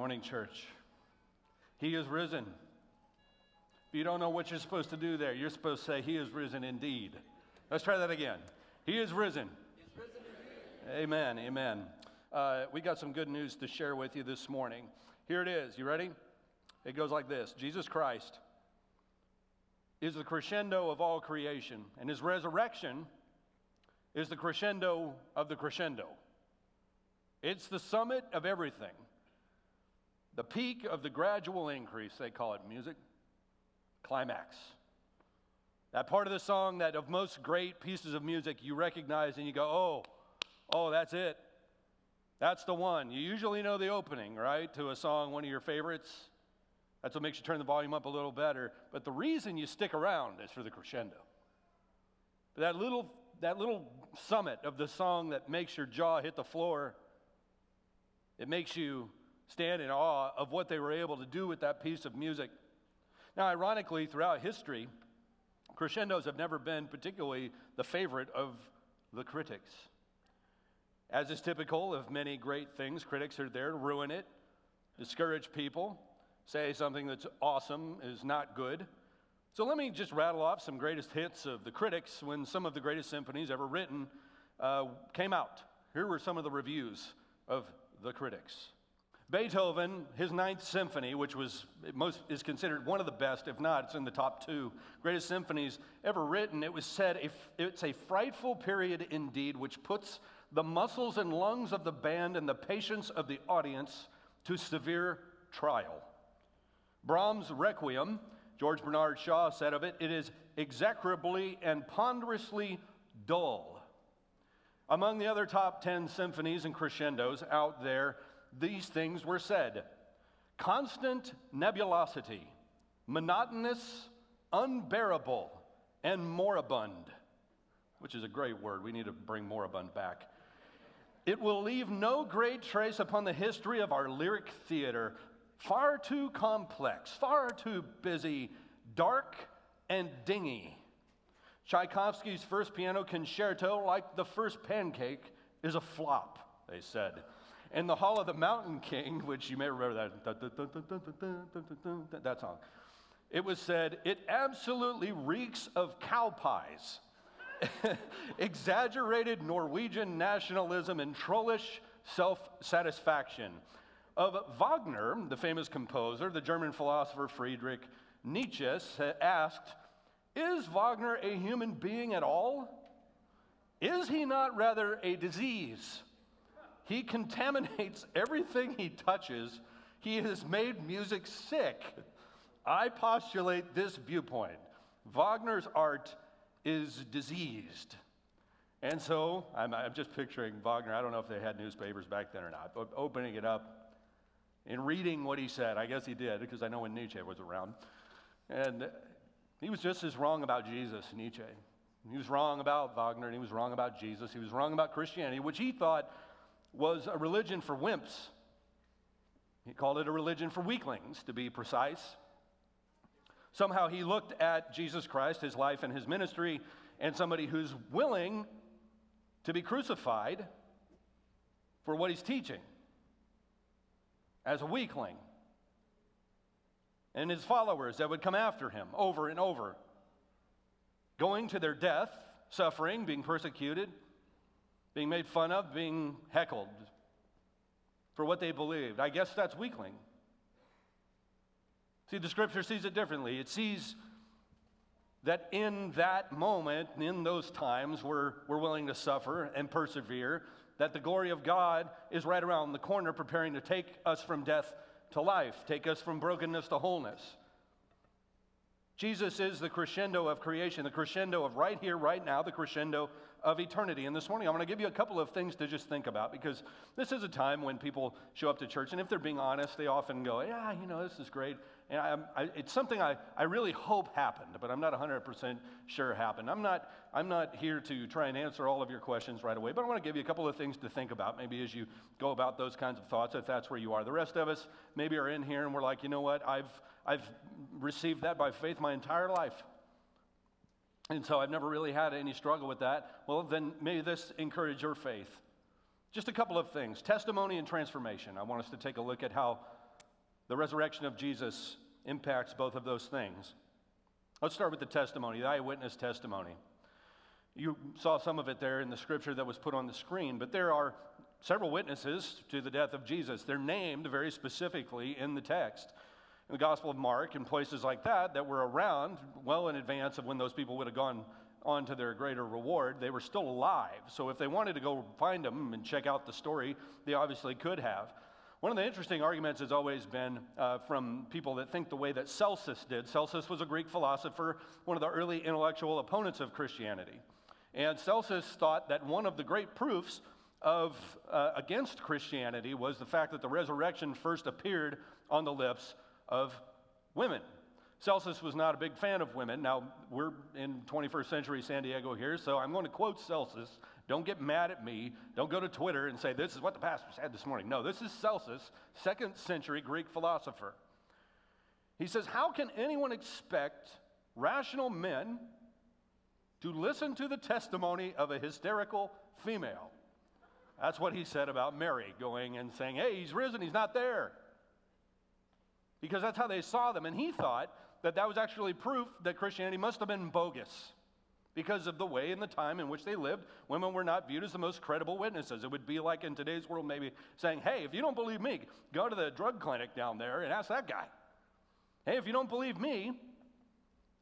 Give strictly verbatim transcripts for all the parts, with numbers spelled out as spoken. morning, church. He is risen. If you don't know what you're supposed to do there, you're supposed to say, He is risen indeed. Let's try that again. He is risen. He is risen indeed. Amen, amen. Uh, we got some good news to share with you this morning. Here it is. You ready? It goes like this. Jesus Christ is the crescendo of all creation, and His resurrection is the crescendo of the crescendo. It's the summit of everything, the peak of the gradual increase, they call it music, climax. That part of the song that of most great pieces of music you recognize and you go, oh, oh, that's it. That's the one. You usually know the opening, right, to a song, one of your favorites. That's what makes you turn the volume up a little better. But the reason you stick around is for the crescendo. But that little, that little summit of the song that makes your jaw hit the floor, it makes you stand in awe of what they were able to do with that piece of music. Now, ironically, throughout history, crescendos have never been particularly the favorite of the critics. As is typical of many great things, critics are there to ruin it, discourage people, say something that's awesome is not good. So let me just rattle off some greatest hits of the critics when some of the greatest symphonies ever written uh, came out. Here were some of the reviews of the critics. Beethoven, his Ninth Symphony, which was most is considered one of the best, if not, it's in the top two greatest symphonies ever written. It was said, it's a frightful period indeed, which puts the muscles and lungs of the band and the patience of the audience to severe trial. Brahms' Requiem, George Bernard Shaw said of it, it is execrably and ponderously dull. Among the other top ten symphonies and crescendos out there, these things were said: constant nebulosity, monotonous, unbearable, and moribund, which is a great word. We need to bring moribund back. It will leave no great trace upon the history of our lyric theater. Far too complex, far too busy, dark, and dingy. Tchaikovsky's first piano concerto, like the first pancake, is a flop, they said. And the Hall of the Mountain King, which you may remember that, that song, it was said, it absolutely reeks of cow pies, exaggerated Norwegian nationalism, and trollish self-satisfaction. Of Wagner, the famous composer, the German philosopher Friedrich Nietzsche asked, is Wagner a human being at all? Is he not rather a disease? He contaminates everything he touches. He has made music sick. I postulate this viewpoint. Wagner's art is diseased. And so, I'm, I'm just picturing Wagner. I don't know if they had newspapers back then or not, but opening it up and reading what he said. I guess he did, because I know when Nietzsche was around. And he was just as wrong about Jesus, Nietzsche. He was wrong about Wagner, and he was wrong about Jesus. He was wrong about Christianity, which he thought was a religion for wimps. He called it a religion for weaklings, to be precise. Somehow he looked at Jesus Christ, His life and His ministry, and somebody who's willing to be crucified for what He's teaching, as a weakling. And His followers that would come after Him over and over, going to their death, suffering, being persecuted, being made fun of, being heckled for what they believed. I guess that's weakling. See, the Scripture sees it differently. It sees that in that moment, in those times, we're, we're willing to suffer and persevere, that the glory of God is right around the corner preparing to take us from death to life, take us from brokenness to wholeness. Jesus is the crescendo of creation, the crescendo of right here, right now, the crescendo of eternity. And this morning, I'm going to give you a couple of things to just think about, because this is a time when people show up to church, and if they're being honest, they often go, yeah, you know, this is great. And I, I, it's something I, I really hope happened, but I'm not one hundred percent sure happened. I'm not, I'm not here to try and answer all of your questions right away, but I want to give you a couple of things to think about, maybe as you go about those kinds of thoughts, if that's where you are. The rest of us maybe are in here, and we're like, you know what, I've I've received that by faith my entire life, and so I've never really had any struggle with that. Well, then may this encourage your faith. Just a couple of things. Testimony and transformation. I want us to take a look at how The resurrection of Jesus impacts both of those things. Let's start with the testimony, the eyewitness testimony. You saw some of it there in the scripture that was put on the screen, but there are several witnesses to the death of Jesus. They're named very specifically in the text. In the Gospel of Mark and places like that that were around well in advance of when those people would have gone on to their greater reward, they were still alive. So if they wanted to go find them and check out the story, they obviously could have. One of the interesting arguments has always been uh, from people that think the way that Celsus did. Celsus was a Greek philosopher, one of the early intellectual opponents of Christianity. And Celsus thought that one of the great proofs of uh, against Christianity was the fact that the resurrection first appeared on the lips of women. Celsus was not a big fan of women. Now, we're in twenty-first century San Diego here, so I'm going to quote Celsus. Don't get mad at me. Don't go to Twitter and say, this is what the pastor said this morning. No, this is Celsus, second century Greek philosopher. He says, how can anyone expect rational men to listen to the testimony of a hysterical female? That's what he said about Mary, going and saying, hey, he's risen, he's not there. Because that's how they saw them, and he thought that that was actually proof that Christianity must have been bogus because of the way and the time in which they lived. Women were not viewed as the most credible witnesses. It would be like in today's world maybe saying, hey, if you don't believe me, go to the drug clinic down there and ask that guy. Hey, if you don't believe me,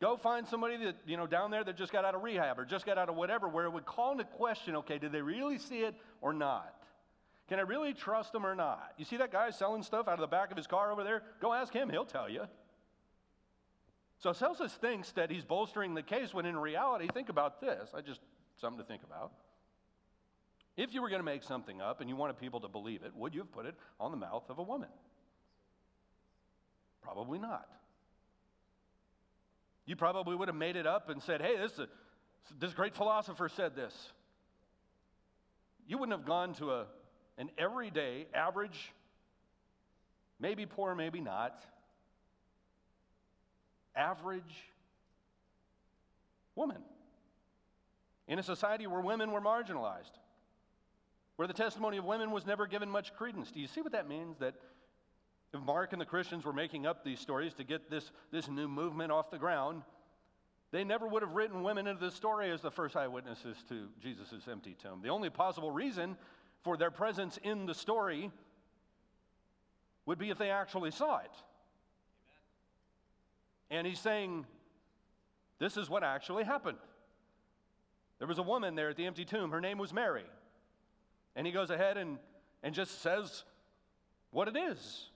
go find somebody that, you know, down there that just got out of rehab or just got out of whatever, where it would call into question, okay, did they really see it or not? Can I really trust him or not? You see that guy selling stuff out of the back of his car over there? Go ask him, he'll tell you. So Celsus thinks that he's bolstering the case when in reality, think about this. I just, something to think about. If you were going to make something up and you wanted people to believe it, would you have put it on the mouth of a woman? Probably not. You probably would have made it up and said, hey, this, is a, this great philosopher said this. You wouldn't have gone to a an everyday, average, maybe poor, maybe not, average woman in a society where women were marginalized, where the testimony of women was never given much credence. Do you see what that means? That if Mark and the Christians were making up these stories to get this, this new movement off the ground, they never would have written women into the story as the first eyewitnesses to Jesus' empty tomb. The only possible reason for their presence in the story would be if they actually saw it. Amen. And he's saying, this is what actually happened. There was a woman there at the empty tomb. Her name was Mary. And he goes ahead and, and just says what it is.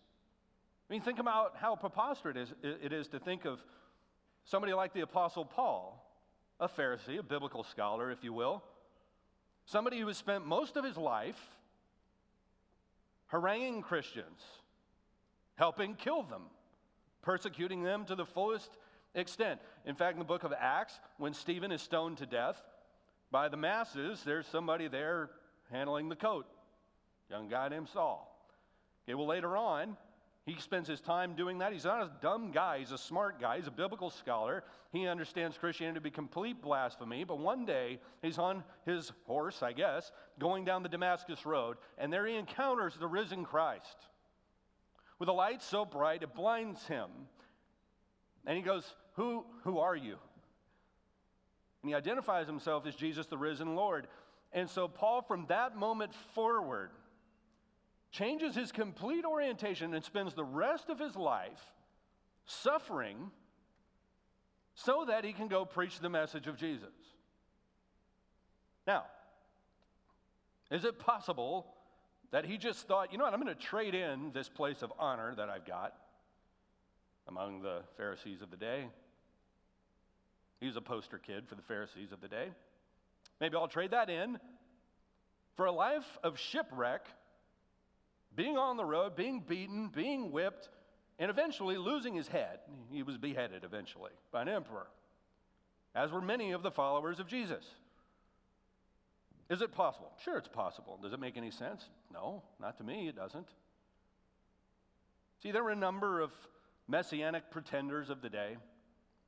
I mean, think about how preposterous it is, it is to think of somebody like the Apostle Paul, a Pharisee, a biblical scholar, if you will, somebody who has spent most of his life haranguing Christians, helping kill them, persecuting them to the fullest extent. In fact, in the book of Acts, when Stephen is stoned to death by the masses, there's somebody there handling the coat, a young guy named Saul. Okay, well, later on, he spends his time doing that. He's not a dumb guy. He's a smart guy. He's a biblical scholar. He understands Christianity to be complete blasphemy. But one day, he's on his horse, I guess, going down the Damascus Road, and there he encounters the risen Christ with a light so bright it blinds him. And he goes, Who, who are you? And he identifies himself as Jesus, the risen Lord. And so Paul, from that moment forward, changes his complete orientation and spends the rest of his life suffering so that he can go preach the message of Jesus. Now, is it possible that he just thought, you know what, I'm going to trade in this place of honor that I've got among the Pharisees of the day? He was a poster kid for the Pharisees of the day. Maybe I'll trade that in for a life of shipwreck, being on the road, being beaten, being whipped, and eventually losing his head. He was beheaded eventually by an emperor, as were many of the followers of Jesus. Is it possible? Sure, it's possible. Does it make any sense? No, not to me, it doesn't. See, there were a number of messianic pretenders of the day.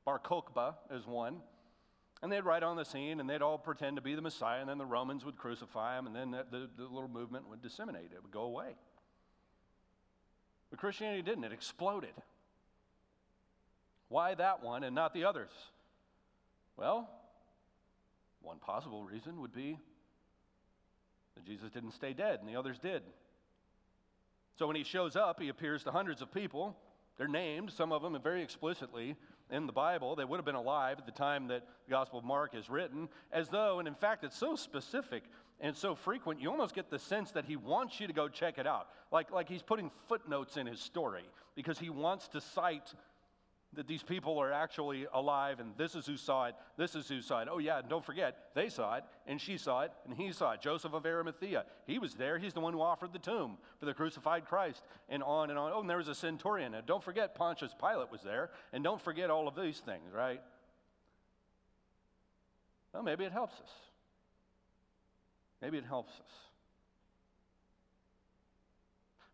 Bar Kokhba is one. And they'd ride on the scene, and they'd all pretend to be the Messiah, and then the Romans would crucify him, and then the, the little movement would disseminate. It would go away. But Christianity didn't. It exploded. Why that one and not the others? Well, one possible reason would be that Jesus didn't stay dead and the others did. So when he shows up, he appears to hundreds of people. They're named, some of them very explicitly in the Bible. They would have been alive at the time that the Gospel of Mark is written, as though, and in fact, it's so specific and so frequent, you almost get the sense that he wants you to go check it out. Like, like he's putting footnotes in his story because he wants to cite that these people are actually alive and this is who saw it, this is who saw it. Oh yeah, and don't forget, they saw it, and she saw it, and he saw it. Joseph of Arimathea, he was there. He's the one who offered the tomb for the crucified Christ, and on and on. Oh, and there was a centurion. And don't forget Pontius Pilate was there, and don't forget all of these things, right? Well, maybe it helps us. Maybe it helps us.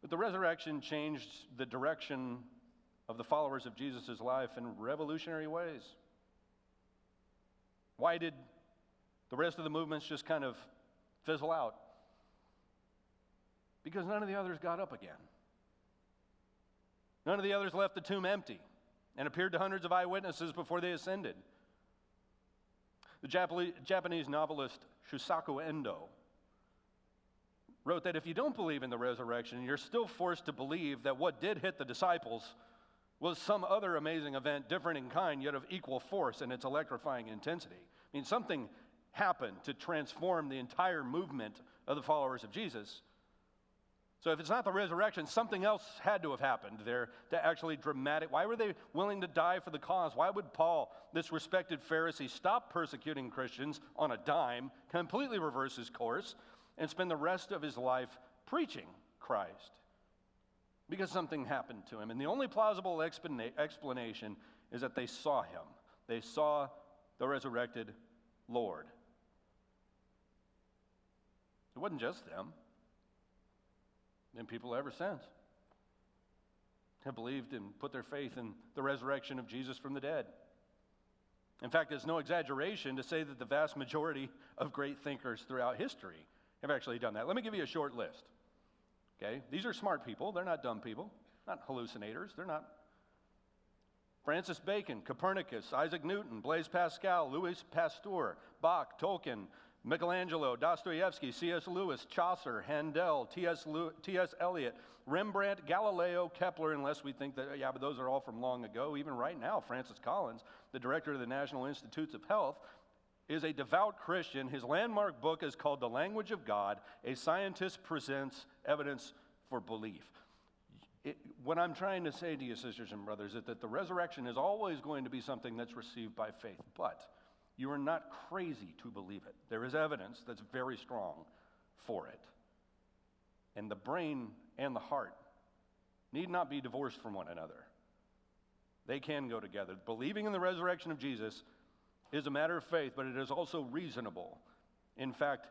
But the resurrection changed the direction of the followers of Jesus' life in revolutionary ways. Why did the rest of the movements just kind of fizzle out? Because none of the others got up again. None of the others left the tomb empty and appeared to hundreds of eyewitnesses before they ascended. The Jap- Japanese novelist Shusaku Endo wrote that if you don't believe in the resurrection, you're still forced to believe that what did hit the disciples was some other amazing event, different in kind, yet of equal force and its electrifying intensity. I mean, something happened to transform the entire movement of the followers of Jesus. So if it's not the resurrection, something else had to have happened there to actually dramatic. Why were they willing to die for the cause? Why would Paul, this respected Pharisee, stop persecuting Christians on a dime, completely reverse his course, and spend the rest of his life preaching Christ? Because something happened to him. And the only plausible explana- explanation is that they saw him. They saw the resurrected Lord. It wasn't just them. And people ever since have believed and put their faith in the resurrection of Jesus from the dead. In fact, there's no exaggeration to say that the vast majority of great thinkers throughout history have actually done that. Let me give you a short list. Okay, these are smart people. They're not dumb people, not hallucinators. They're not. Francis Bacon, Copernicus, Isaac Newton, Blaise Pascal, Louis Pasteur, Bach, Tolkien, Michelangelo, Dostoevsky, C S. Lewis, Chaucer, Handel, T S Lu- T S Eliot, Rembrandt, Galileo, Kepler, unless we think that, yeah, but those are all from long ago. Even right now, Francis Collins, the director of the National Institutes of Health, is a devout Christian. His landmark book is called The Language of God, A Scientist Presents Evidence for Belief. It, what I'm trying to say to you, sisters and brothers, is that the resurrection is always going to be something that's received by faith, but you are not crazy to believe it. There is evidence that's very strong for it. And the brain and the heart need not be divorced from one another. They can go together. Believing in the resurrection of Jesus is a matter of faith, but it is also reasonable. In fact,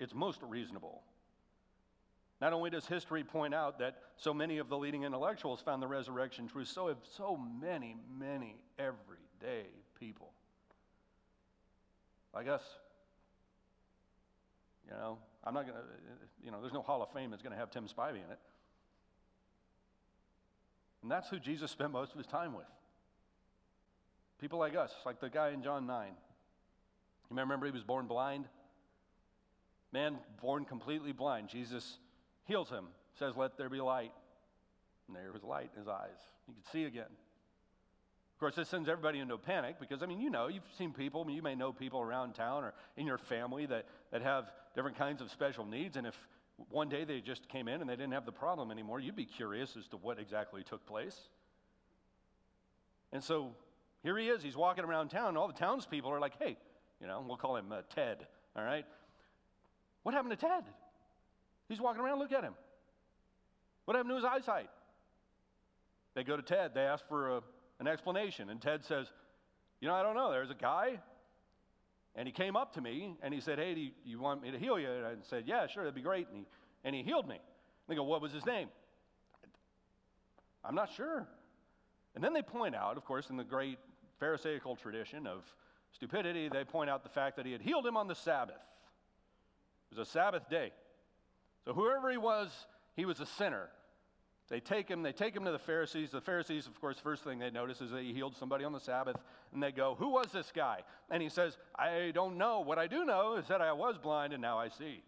it's most reasonable. Not only does history point out that so many of the leading intellectuals found the resurrection true, so have so many, many everyday people. Like us. You know, I'm not going to, you know, there's no Hall of Fame that's going to have Tim Spivey in it. And that's who Jesus spent most of his time with. People like us, like the guy in John nine. You remember he was born blind? Man born completely blind. Jesus heals him, says, "Let there be light." And there was light in his eyes. He could see again. Of course, this sends everybody into a panic because, I mean, you know, you've seen people, I mean, you may know people around town or in your family that, that have different kinds of special needs. And if one day they just came in and they didn't have the problem anymore, you'd be curious as to what exactly took place. And so here he is, he's walking around town, and all the townspeople are like, "Hey," you know, we'll call him uh, Ted, all right? "What happened to Ted? He's walking around, look at him. What happened to his eyesight?" They go to Ted, they ask for a, an explanation, and Ted says, "You know, I don't know, there's a guy, and he came up to me, and he said, 'Hey, do you, you want me to heal you?' And I said, 'Yeah, sure, that'd be great,' and he, and he healed me." And they go, "What was his name?" "I'm not sure." And then they point out, of course, in the great Pharisaical tradition of stupidity, they point out the fact that he had healed him on the Sabbath. It was a Sabbath day. So whoever he was, he was a sinner. They take him, they take him to the Pharisees. The Pharisees, of course, first thing they notice is that he healed somebody on the Sabbath, and they go, who was this guy? And he says, I don't know. What I do know is that I was blind and now I see.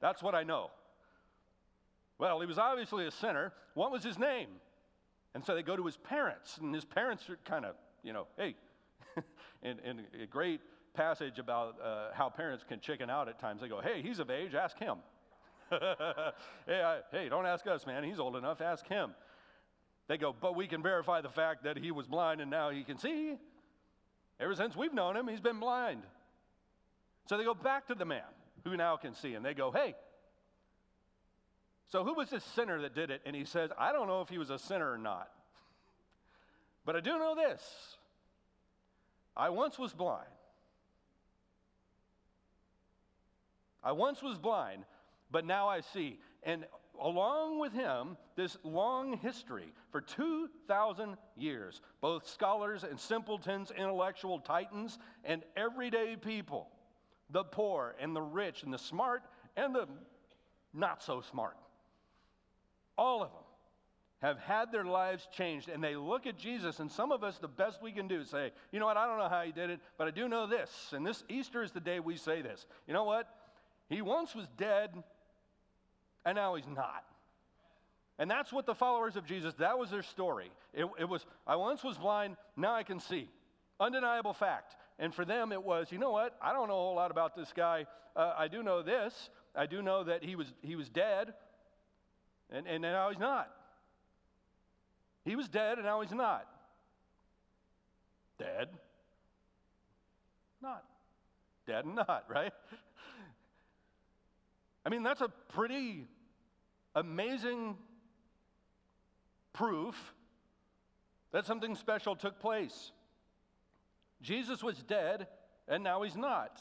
That's what I know. Well, he was obviously a sinner. What was his name? And so they go to his parents, and his parents are kind of, you know, hey. and, and a great passage about uh, how parents can chicken out at times. They go, hey, he's of age, ask him. hey, I, hey, don't ask us, man. He's old enough. Ask him. They go, but we can verify the fact that he was blind and now he can see. Ever since we've known him, he's been blind. So they go back to the man who now can see, and they go, hey, so who was this sinner that did it? And he says, I don't know if he was a sinner or not, but I do know this. I once was blind. I once was blind, but now I see. And along with him, this long history for two thousand years, both scholars and simpletons, intellectual titans, and everyday people, the poor and the rich and the smart and the not so smart, all of them have had their lives changed, and they look at Jesus, and some of us, the best we can do, say, you know what, I don't know how he did it, but I do know this, and this Easter is the day we say this. You know what? He once was dead, and now he's not. And that's what the followers of Jesus, that was their story. It, it was, I once was blind, now I can see. Undeniable fact. And for them, it was, you know what, I don't know a whole lot about this guy. Uh, I do know this. I do know that he was, he was dead, and, and now he's not. He was dead, and now he's not. Dead. Not. Dead and not, right? I mean, that's a pretty amazing proof that something special took place. Jesus was dead, and now he's not.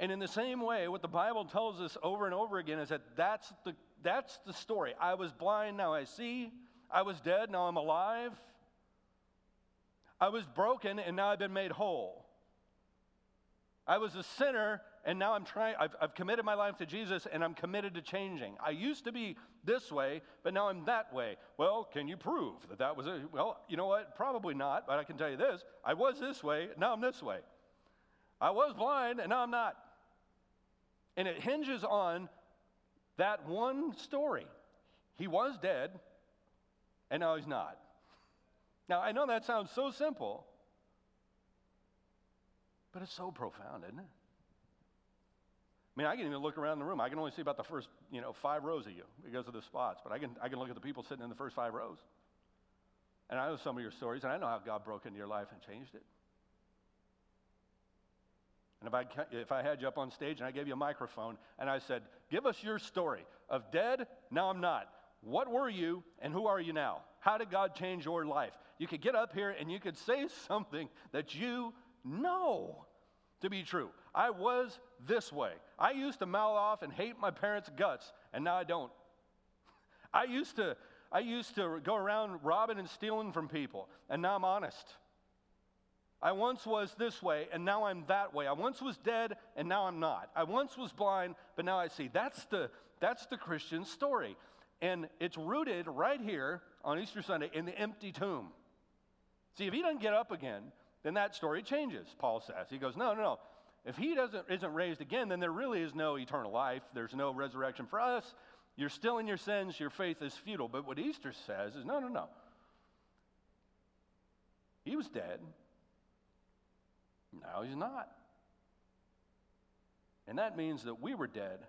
And in the same way, what the Bible tells us over and over again is that that's the, that's the story. I was blind, now I see. I was dead, now I'm alive. I was broken, and now I've been made whole. I was a sinner, and now I'm trying, I've, I've committed my life to Jesus, and I'm committed to changing. I used to be this way, but now I'm that way. Well, can you prove that that was it? Well, you know what? Probably not, but I can tell you this. I was this way, now I'm this way. I was blind, and now I'm not. And it hinges on that one story. He was dead, and now he's not. Now, I know that sounds so simple, but it's so profound, isn't it? I mean, I can even look around the room. I can only see about the first, you know, five rows of you because of the spots, but I can, I can look at the people sitting in the first five rows. And I know some of your stories, and I know how God broke into your life and changed it. And if I, if I had you up on stage and I gave you a microphone and I said, give us your story of dead, now I'm not. What were you, and who are you now? How did God change your life? You could get up here, and you could say something that you know to be true. I was this way. I used to mouth off and hate my parents' guts, and now I don't. I used to, I used to go around robbing and stealing from people, and now I'm honest. I once was this way, and now I'm that way. I once was dead, and now I'm not. I once was blind, but now I see. That's the, that's the Christian story. And it's rooted right here on Easter Sunday in the empty tomb. See, if he doesn't get up again, then that story changes, Paul says. He goes, no, no, no. If he doesn't, isn't raised again, then there really is no eternal life. There's no resurrection for us. You're still in your sins. Your faith is futile. But what Easter says is, no, no, no. He was dead. Now he's not. And that means that we were dead,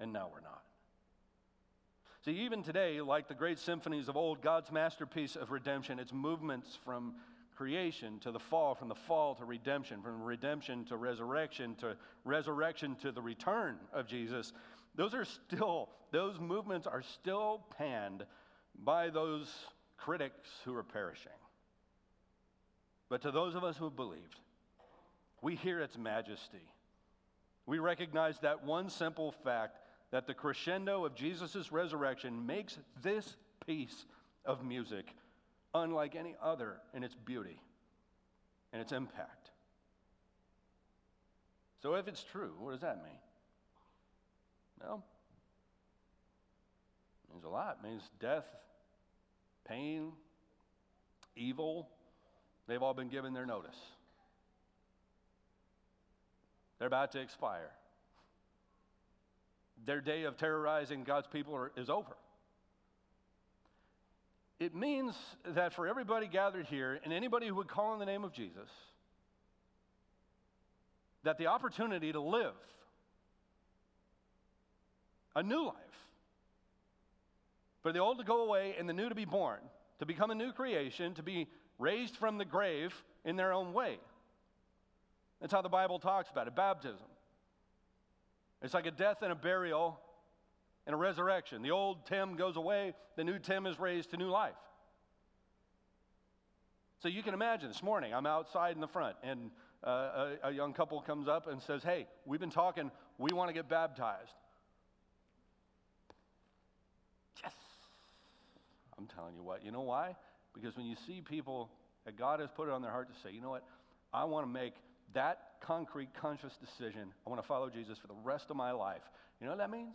and now we're not. See, even today, like the great symphonies of old, God's masterpiece of redemption, its movements from creation to the fall, from the fall to redemption, from redemption to resurrection, to resurrection to the return of Jesus, those are still, those movements are still panned by those critics who are perishing. But to those of us who have believed, we hear its majesty. We recognize that one simple fact, that the crescendo of Jesus' resurrection makes this piece of music unlike any other in its beauty and its impact. So if it's true, what does that mean? Well, It means a lot. It means death, pain, evil. They've all been given their notice. They're about to expire. Their day of terrorizing God's people are, is over. It means that for everybody gathered here and anybody who would call on the name of Jesus, that the opportunity to live a new life, for the old to go away and the new to be born, to become a new creation, to be raised from the grave in their own way. That's how the Bible talks about it, baptism. It's like a death and a burial and a resurrection. The old Tim goes away, the new Tim is raised to new life. So you can imagine, this morning I'm outside in the front, and uh, a, a young couple comes up and says, hey, we've been talking, we want to get baptized. Yes! I'm telling you what, you know why? Because when you see people that God has put it on their heart to say, you know what, I want to make that concrete, conscious decision, I want to follow Jesus for the rest of my life. You know what that means?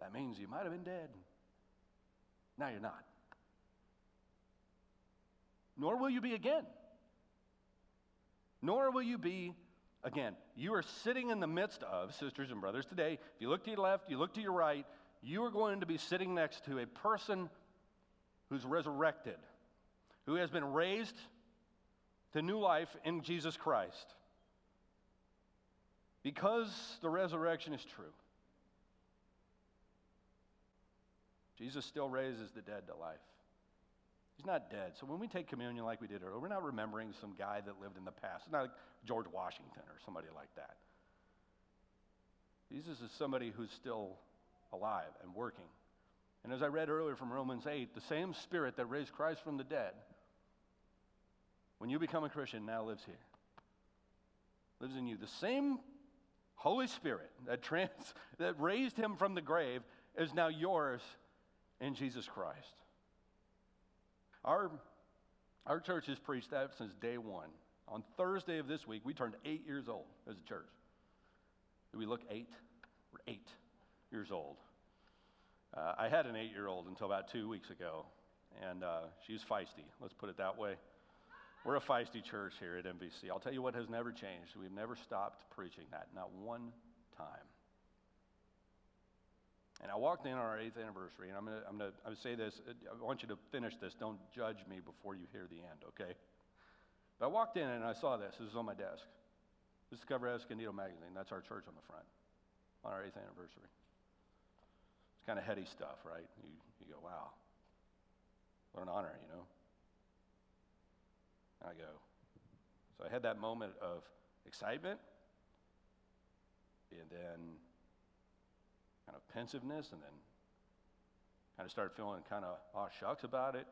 That means you might have been dead. Now you're not. Nor will you be again. Nor will you be again. You are sitting in the midst of, sisters and brothers, today, if you look to your left, you look to your right, you are going to be sitting next to a person who's resurrected, who has been raised to new life in Jesus Christ. Because the resurrection is true. Jesus still raises the dead to life. He's not dead. So when we take communion like we did earlier, we're not remembering some guy that lived in the past. It's not like George Washington or somebody like that. Jesus is somebody who's still alive and working. And as I read earlier from Romans eight, the same Spirit that raised Christ from the dead, when you become a Christian, now lives here, lives in you. The same Holy Spirit that, trans, that raised him from the grave is now yours in Jesus Christ. Our, our church has preached that since day one. On Thursday of this week, we turned eight years old as a church. Do we look eight? We're eight years old. Uh, I had an eight-year-old until about two weeks ago, and uh, she's feisty. Let's put it that way. We're a feisty church here at M V C. I'll tell you what has never changed. We've never stopped preaching that, not one time. And I walked in on our eighth anniversary, and I'm going to I'm gonna, I'm gonna say this. I want you to finish this. Don't judge me before you hear the end, okay? But I walked in, and I saw this. This is on my desk. This is the cover of Escondido Magazine. That's our church on the front on our eighth anniversary. It's kind of heady stuff, right? You, you go, wow, what an honor, you know? I go. So I had that moment of excitement and then kind of pensiveness and then kind of started feeling kind of aw shucks about it.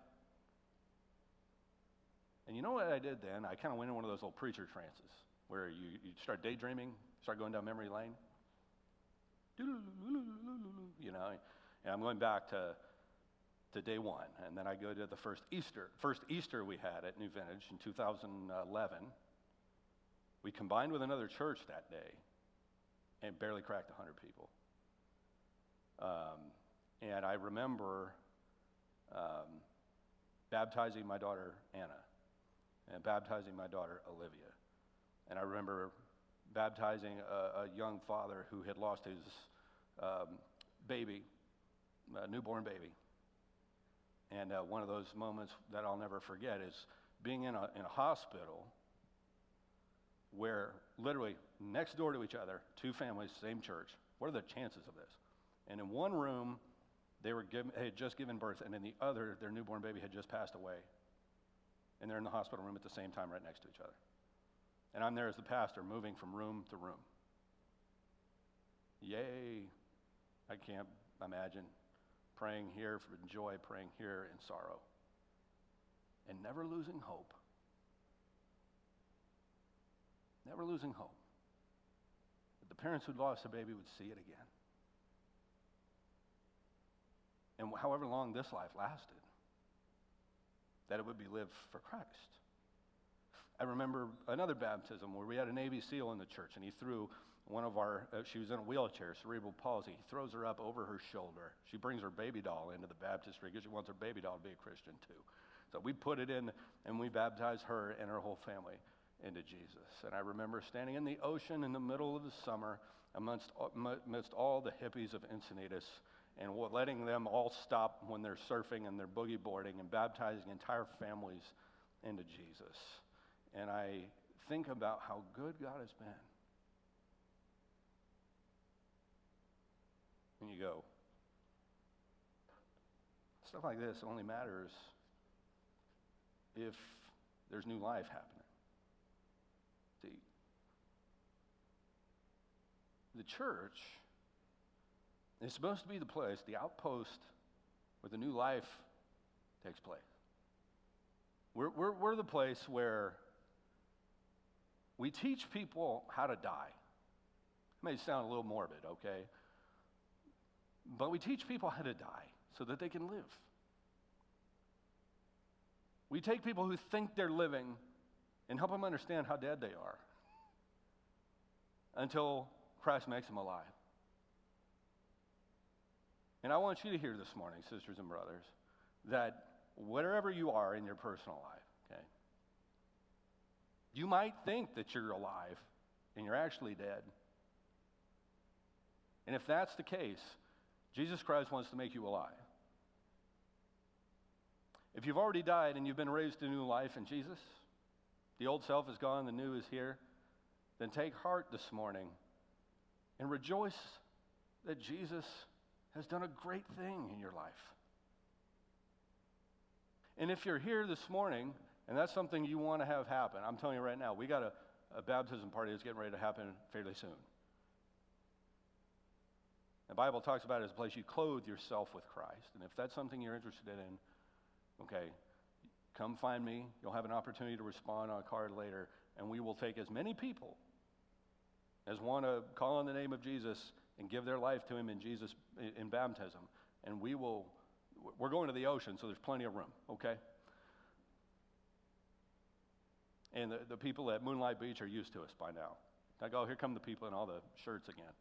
And you know what I did then? I kind of went in one of those little preacher trances where you, you start daydreaming, start going down memory lane. You know, and I'm going back to to day one, and then I go to the first Easter. First Easter we had at New Vintage in two thousand eleven. We combined with another church that day and barely cracked one hundred people. Um, and I remember um, baptizing my daughter Anna and baptizing my daughter Olivia. And I remember baptizing a, a young father who had lost his um, baby, uh, newborn baby. And uh, one of those moments that I'll never forget is being in a, in a hospital where literally next door to each other, two families, same church. What are the chances of this? And in one room, they were given, had just given birth, and in the other, their newborn baby had just passed away. And they're in the hospital room at the same time right next to each other. And I'm there as the pastor moving from room to room. Yay. I can't imagine. Praying here for joy, praying here in sorrow, and never losing hope. Never losing hope. That the parents who'd lost a baby would see it again. And however long this life lasted, that it would be lived for Christ. I remember another baptism where we had a Navy SEAL in the church, and he threw one of our, uh, she was in a wheelchair, cerebral palsy. He throws her up over her shoulder. She brings her baby doll into the baptistry because she wants her baby doll to be a Christian too. So we put it in and we baptized her and her whole family into Jesus. And I remember standing in the ocean in the middle of the summer amongst, amidst all the hippies of Encinitas and letting them all stop when they're surfing and they're boogie boarding and baptizing entire families into Jesus. And I think about how good God has been. And you go, stuff like this only matters if there's new life happening. See, the church is supposed to be the place, the outpost where the new life takes place. We're, we're, we're the place where we teach people how to die. It may sound a little morbid, okay? But we teach people how to die so that they can live. We take people who think they're living and help them understand how dead they are until Christ makes them alive. And I want you to hear this morning, sisters and brothers, that whatever you are in your personal life, okay, you might think that you're alive and you're actually dead. And if that's the case, Jesus Christ wants to make you alive. If you've already died and you've been raised to new life in Jesus, the old self is gone, the new is here, then take heart this morning and rejoice that Jesus has done a great thing in your life. And if you're here this morning, and that's something you want to have happen, I'm telling you right now, we got a, a baptism party that's getting ready to happen fairly soon. The Bible talks about it as a place you clothe yourself with Christ. And if that's something you're interested in, okay, come find me. You'll have an opportunity to respond on a card later, and we will take as many people as want to call on the name of Jesus and give their life to him in Jesus in baptism. And we will, we're going to the ocean, so there's plenty of room, okay? And the, the people at Moonlight Beach are used to us by now. Like, oh, here come the people in all the shirts again.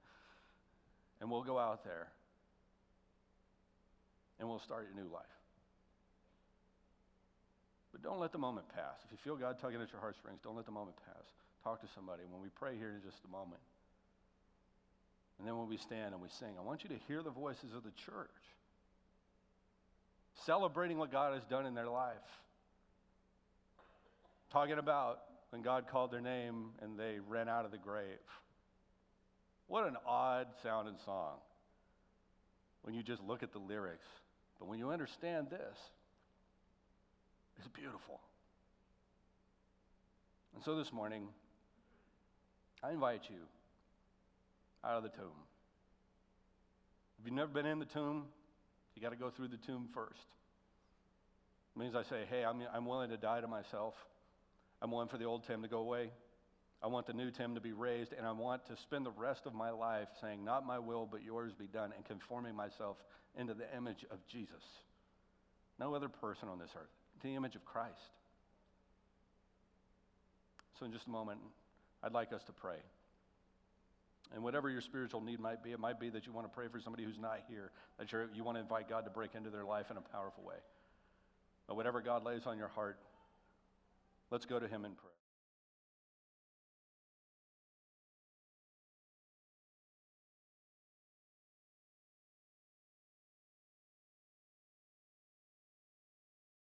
And we'll go out there, and we'll start a new life. But don't let the moment pass. If you feel God tugging at your heartstrings, don't let the moment pass. Talk to somebody. When we pray here in just a moment, and then when we stand and we sing, I want you to hear the voices of the church celebrating what God has done in their life, talking about when God called their name and they ran out of the grave. What an odd sounding song when you just look at the lyrics. But when you understand this, it's beautiful. And so this morning, I invite you out of the tomb. If you've never been in the tomb, you got to go through the tomb first. It means I say, hey, I'm, I'm willing to die to myself. I'm willing for the old Tim to go away. I want the new Tim to be raised, and I want to spend the rest of my life saying, not my will, but yours be done, and conforming myself into the image of Jesus. No other person on this earth, the image of Christ. So in just a moment, I'd like us to pray. And whatever your spiritual need might be, it might be that you want to pray for somebody who's not here, that you're, you want to invite God to break into their life in a powerful way. But whatever God lays on your heart, let's go to him in prayer.